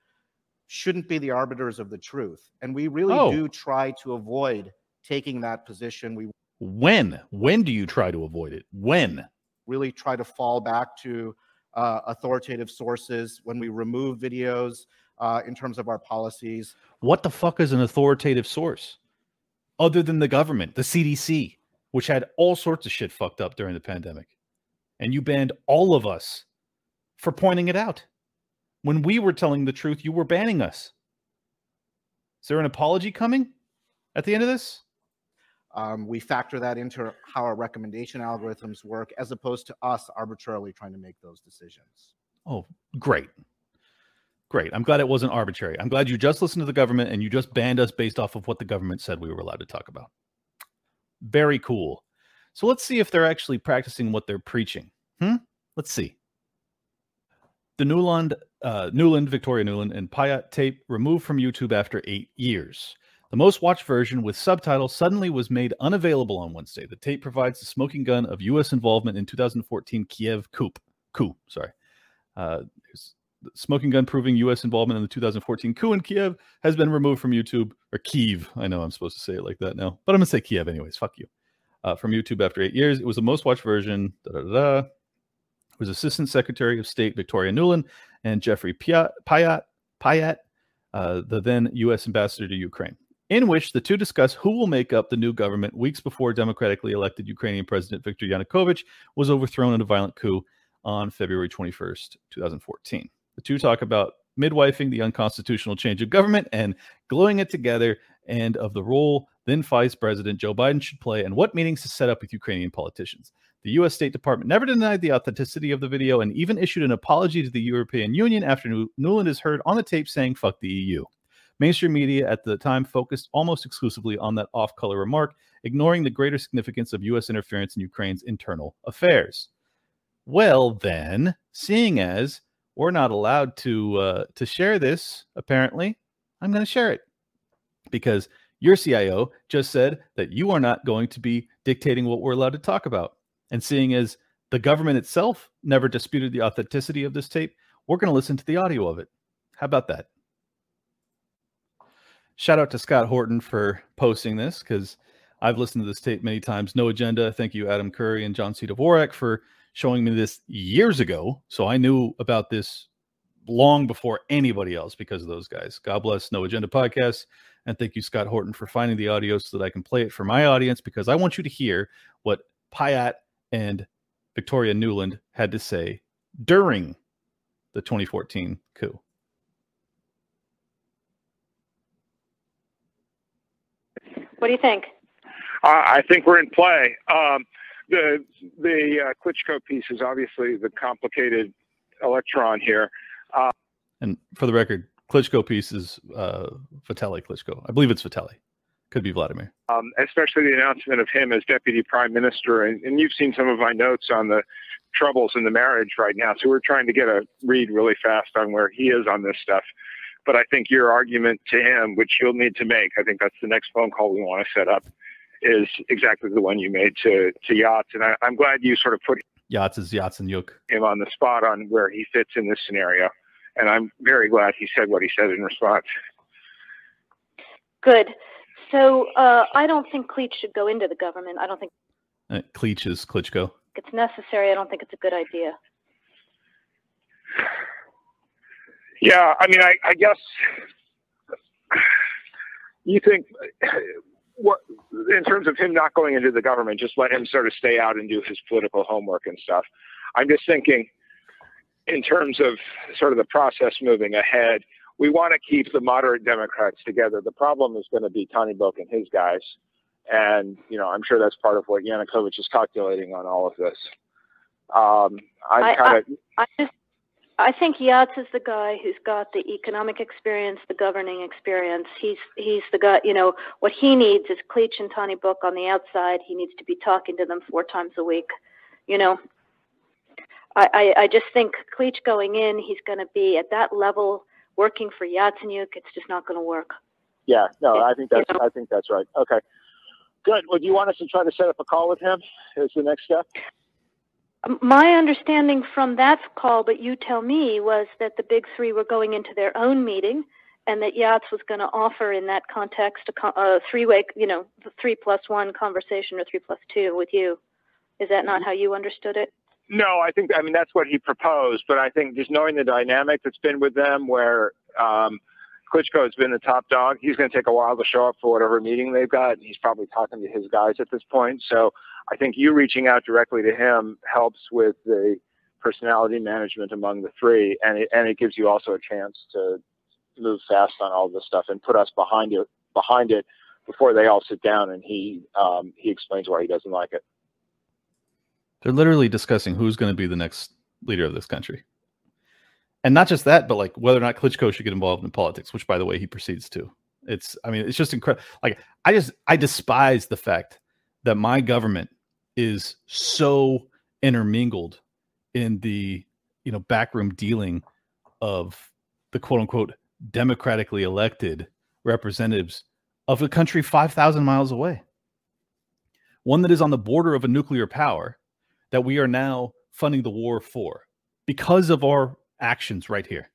shouldn't be the arbiters of the truth. And we really oh. do try to avoid taking that position. We When? When do you try to avoid it? When? Really try to fall back to Uh, authoritative sources when we remove videos uh, in terms of our policies. What the fuck is an authoritative source other than the government, the C D C, which had all sorts of shit fucked up during the pandemic? And you banned all of us for pointing it out. When we were telling the truth, you were banning us. Is there an apology coming at the end of this? Um, we factor that into how our recommendation algorithms work, as opposed to us arbitrarily trying to make those decisions. Oh, great. Great. I'm glad it wasn't arbitrary. I'm glad you just listened to the government and you just banned us based off of what the government said we were allowed to talk about. Very cool. So let's see if they're actually practicing what they're preaching. Hmm? Let's see. The Nuland, uh, Nuland, Victoria Nuland, and Payat tape removed from YouTube after eight years. The most watched version with subtitles suddenly was made unavailable on Wednesday. The tape provides the smoking gun of U S involvement in two thousand fourteen Kiev coup. Coup, sorry. Uh, the smoking gun proving U S involvement in the two thousand fourteen coup in Kiev has been removed from YouTube, or Kyiv. I know I'm supposed to say it like that now, but I'm going to say Kiev anyways. Fuck you. Uh, from YouTube after eight years. It was the most watched version. Da, da, da, da. It was Assistant Secretary of State Victoria Nuland and Jeffrey Payat, Payat, Payat uh, the then U S ambassador to Ukraine, in which the two discuss who will make up the new government weeks before democratically elected Ukrainian President Viktor Yanukovych was overthrown in a violent coup on February twenty-first, twenty fourteen. The two talk about midwifing, the unconstitutional change of government, and gluing it together, and of the role then Vice President Joe Biden should play and what meetings to set up with Ukrainian politicians. The U S. State Department never denied the authenticity of the video and even issued an apology to the European Union after Nuland is heard on the tape saying, fuck the E U. Mainstream media at the time focused almost exclusively on that off-color remark, ignoring the greater significance of U S interference in Ukraine's internal affairs. Well, then, seeing as we're not allowed to uh, to share this, apparently, I'm going to share it. Because your C I O just said that you are not going to be dictating what we're allowed to talk about. And seeing as the government itself never disputed the authenticity of this tape, we're going to listen to the audio of it. How about that? Shout out to Scott Horton for posting this, because I've listened to this tape many times. No Agenda. Thank you, Adam Curry and John C. Dvorak, for showing me this years ago. So I knew about this long before anybody else because of those guys. God bless No Agenda Podcast. And thank you, Scott Horton, for finding the audio so that I can play it for my audience, because I want you to hear what Payat and Victoria Nuland had to say during the twenty fourteen coup. What do you think? Uh, I think we're in play. Um, the the uh, Klitschko piece is obviously the complicated electron here. Uh, and for the record, Klitschko piece is uh, Vitali Klitschko. I believe it's Vitali. Could be Vladimir. Um, especially the announcement of him as deputy prime minister. And, and you've seen some of my notes on the troubles in the marriage right now. So we're trying to get a read really fast on where he is on this stuff. But I think your argument to him, which you'll need to make, I think that's the next phone call we want to set up, is exactly the one you made to, to Yats. And I, I'm glad you sort of put Yats is Yatsenyuk. him on the spot on where he fits in this scenario. And I'm very glad he said what he said in response. Good. So uh, I don't think Klitsch should go into the government. I don't think uh, Klitsch is Klitschko. It's necessary. I don't think it's a good idea. Yeah, I mean, I, I guess you think what in terms of him not going into the government, just let him sort of stay out and do his political homework and stuff. I'm just thinking in terms of sort of the process moving ahead. We want to keep the moderate Democrats together. The problem is going to be Tony Book and his guys. And, you know, I'm sure that's part of what Yanukovych is calculating on all of this. Um, I'm kind of... I, I, I, just, I think Yats is the guy who's got the economic experience, the governing experience. He's he's the guy, you know, what he needs is Klitsch and Tony Book on the outside. He needs to be talking to them four times a week, you know. I, I, I just think Klitsch going in, he's going to be at that level... Working for Yatsenyuk, it's just not going to work. Yeah, no, I think that's you know? I think that's right. Okay, good. Well, do you want us to try to set up a call with him? Is the next step? My understanding from that call, but you tell me, was that the big three were going into their own meeting, and that Yats was going to offer, in that context, a, a three-way, you know, three plus one conversation or three plus two with you. Is that not how you understood it? No, I think, I mean, that's what he proposed, but I think just knowing the dynamic that's been with them where um, Klitschko has been the top dog, he's going to take a while to show up for whatever meeting they've got, and he's probably talking to his guys at this point. So I think you reaching out directly to him helps with the personality management among the three, and it, and it gives you also a chance to move fast on all this stuff and put us behind it, behind it before they all sit down and he um, he explains why he doesn't like it. They're literally discussing who's going to be the next leader of this country. And not just that, but like whether or not Klitschko should get involved in politics, which, by the way, he proceeds to. It's, I mean, it's just incredible. Like, I just, I despise the fact that my government is so intermingled in the, you know, backroom dealing of the quote unquote democratically elected representatives of a country five thousand miles away. One that is on the border of a nuclear power that we are now funding the war for because of our actions right here.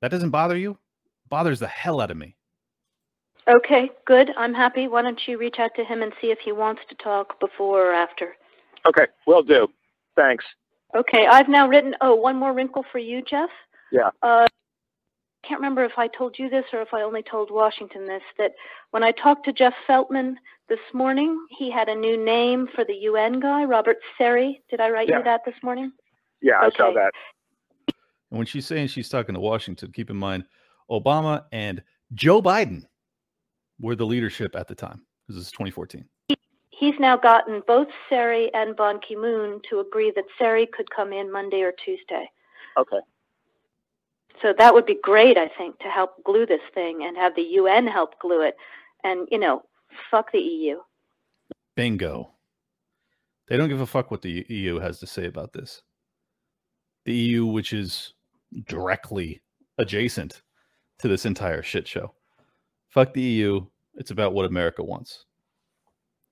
That doesn't bother you? Bothers the hell out of me. Okay, good. I'm happy. Why don't you reach out to him and see if he wants to talk before or after? Okay, will do. Thanks. Okay, I've now written, oh, one more wrinkle for you, Jeff. Yeah. Uh, I can't remember if I told you this or if I only told Washington this, that when I talked to Jeff Feltman this morning, he had a new name for the U N guy, Robert Seri. Did I write yeah. you that this morning? Yeah, okay. I saw that. And when she's saying she's talking to Washington, keep in mind, Obama and Joe Biden were the leadership at the time. This is twenty fourteen. He, he's now gotten both Seri and Ban Ki-moon to agree that Seri could come in Monday or Tuesday. Okay. So that would be great, I think, to help glue this thing and have the U N help glue it. And, you know, fuck the E U. Bingo. They don't give a fuck what the E U has to say about this. The E U, which is directly adjacent to this entire shit show. Fuck the E U. It's about what America wants.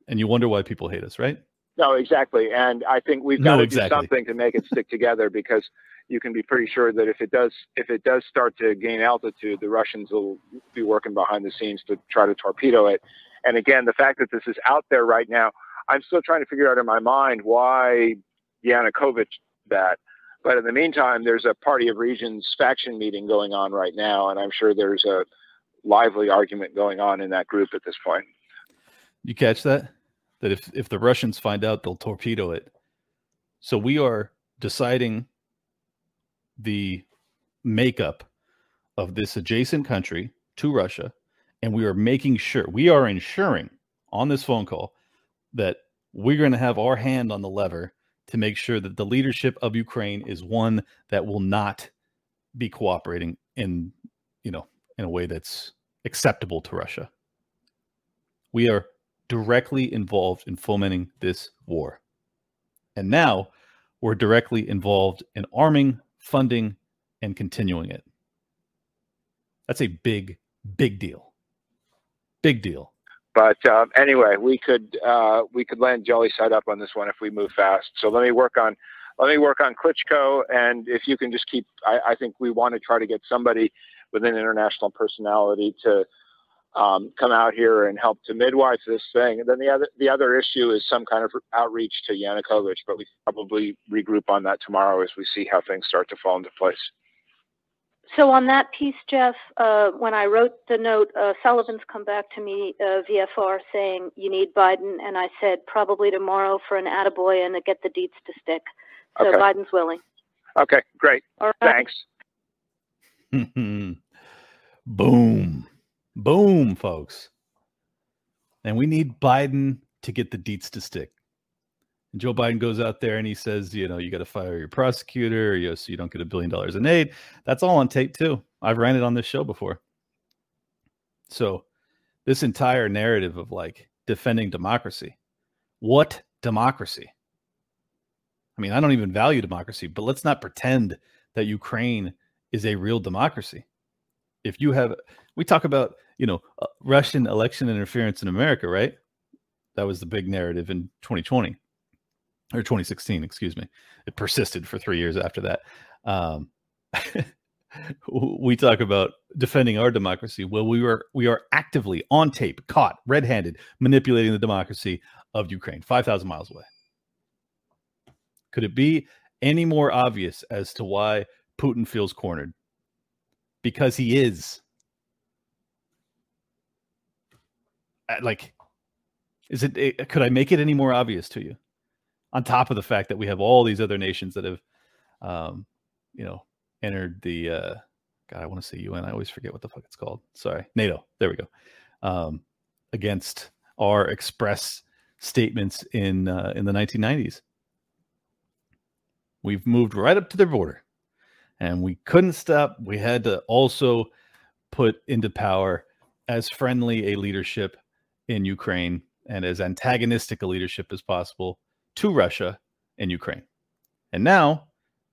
And you wonder why people hate us, right? No, exactly. And I think we've got no, to exactly. do something to make it stick together, because you can be pretty sure that if it does, if it does start to gain altitude, the Russians will be working behind the scenes to try to torpedo it. And again, the fact that this is out there right now, I'm still trying to figure out in my mind why Yanukovych that. But in the meantime, there's a Party of Regions faction meeting going on right now, and I'm sure there's a lively argument going on in that group at this point. You catch that? That if, if the Russians find out, they'll torpedo it. So we are deciding the makeup of this adjacent country to Russia, and we are making sure, we are ensuring on this phone call that we're going to have our hand on the lever to make sure that the leadership of Ukraine is one that will not be cooperating in, you know, in a way that's acceptable to Russia. We are directly involved in fomenting this war. And now we're directly involved in arming, funding, and continuing it. That's a big, big deal. Big deal. But uh, anyway, we could uh, we could land jelly side up on this one if we move fast. So let me work on let me work on Klitschko, and if you can just keep, I, I think we want to try to get somebody with an international personality to um, come out here and help to midwife this thing. And then the other the other issue is some kind of outreach to Yanukovych, but we probably regroup on that tomorrow as we see how things start to fall into place. So on that piece, Jeff, uh, when I wrote the note, uh, Sullivan's come back to me, uh, V F R, saying, you need Biden. And I said, probably tomorrow for an attaboy and to get the deets to stick. So okay. Biden's willing. Okay, great. All right. Thanks. Boom. Boom, folks. And we need Biden to get the deets to stick. Joe Biden goes out there and he says, you know, you got to fire your prosecutor, you know, so you don't get a billion dollars in aid. That's all on tape, too. I've ran it on this show before. So this entire narrative of like defending democracy. What democracy? I mean, I don't even value democracy, but let's not pretend that Ukraine is a real democracy. If you have, we talk about, you know, uh, Russian election interference in America, right? That was the big narrative in twenty twenty. Or twenty sixteen, excuse me. It persisted for three years after that. Um, we talk about defending our democracy. Well, we were we are actively on tape, caught, red-handed, manipulating the democracy of Ukraine, five thousand miles away. Could it be any more obvious as to why Putin feels cornered? Because he is. Like, is it? it could I make it any more obvious to you? On top of the fact that we have all these other nations that have, um, you know, entered the, uh, God, I want to say U N. I always forget what the fuck it's called. Sorry. NATO. There we go. Um, against our express statements in, uh, in the nineteen nineties. We've moved right up to their border and we couldn't stop. We had to also put into power as friendly a leadership in Ukraine and as antagonistic a leadership as possible to Russia and Ukraine. And now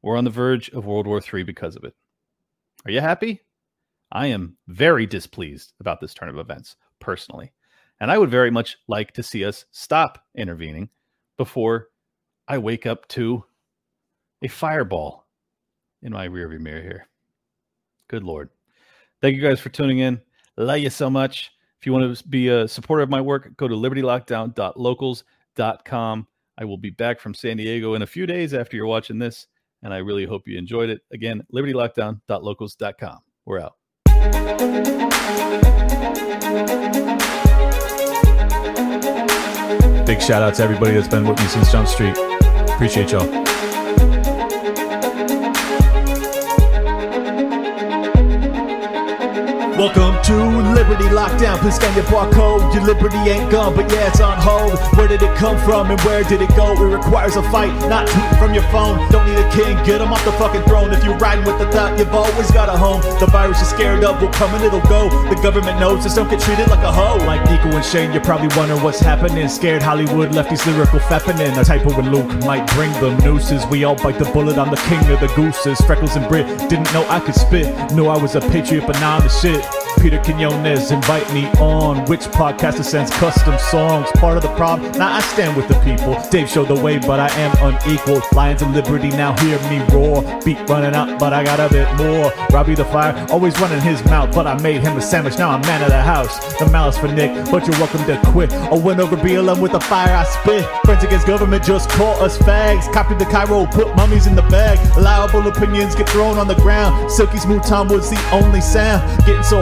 we're on the verge of World War Three because of it. Are you happy? I am very displeased about this turn of events personally. And I would very much like to see us stop intervening before I wake up to a fireball in my rearview mirror here. Good Lord. Thank you guys for tuning in. Love you so much. If you want to be a supporter of my work, go to liberty lockdown dot locals dot com. I will be back from San Diego in a few days after you're watching this, and I really hope you enjoyed it. Again, liberty lockdown dot locals dot com. We're out. Big shout out to everybody that's been with me since Jump Street. Appreciate y'all. Welcome to Liberty Lockdown. Please scan your barcode. Your liberty ain't gone, but yeah, it's on hold. Where did it come from and where did it go? It requires a fight, not tweet from your phone. Don't need a king, get him off the fucking throne. If you're riding with the thought, you've always got a home. The virus is scared of, will come and it'll go. The government knows, just don't get treated like a hoe. Like Nico and Shane, you're probably wondering what's happening. Scared Hollywood lefties lyrical fapping. A typo in Luke might bring them nooses. We all bite the bullet, I'm the king of the gooses. Freckles and Brit, didn't know I could spit. Knew I was a patriot, but now I'm the shit. Peter Quinones, invite me on. Which podcaster sends custom songs? Part of the problem, now I stand with the people. Dave showed the way, but I am unequal. Lions of Liberty, now hear me roar. Beat running out, but I got a bit more. Robbie the Fire, always running his mouth, but I made him a sandwich, now I'm man of the house. The malice for Nick, but you're welcome to quit. I went over B L M with the fire I spit. Friends against government just call us fags. Copied the Cairo, put mummies in the bag. Liable opinions get thrown on the ground. Silky Smooth Tom was the only sound. Getting so